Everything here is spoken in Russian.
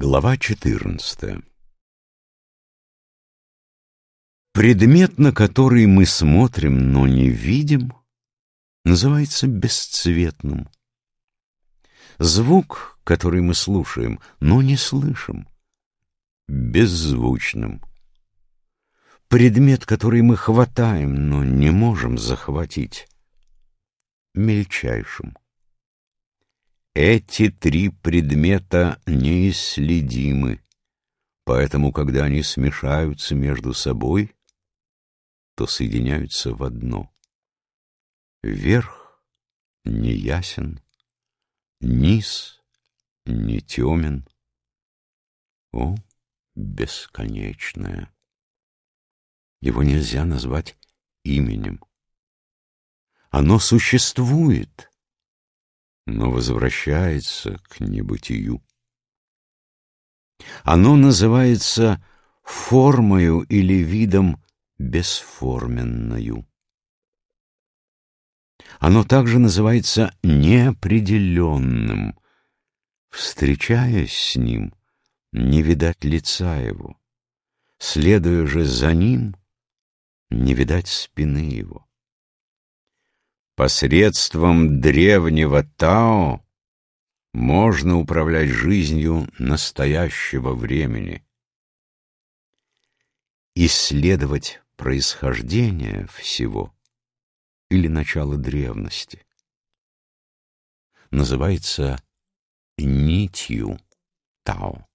Глава 14. Предмет, на который мы смотрим, но не видим, называется бесцветным. Звук, который мы слушаем, но не слышим, беззвучным. Предмет, который мы хватаем, но не можем захватить, мельчайшим. Эти три предмета неисследимы, поэтому, когда они смешаются между собой, то соединяются в одно. Верх неясен, низ не темен. О, бесконечное! Его нельзя назвать именем. Оно существует, но возвращается к небытию. Оно называется формою или видом бесформенною. Оно также называется неопределенным. Встречаясь с ним, не видать лица его. Следуя же за ним, не видать спины его. Посредством древнего Тао можно управлять жизнью настоящего времени. Исследовать происхождение всего или начало древности называется нитью Тао.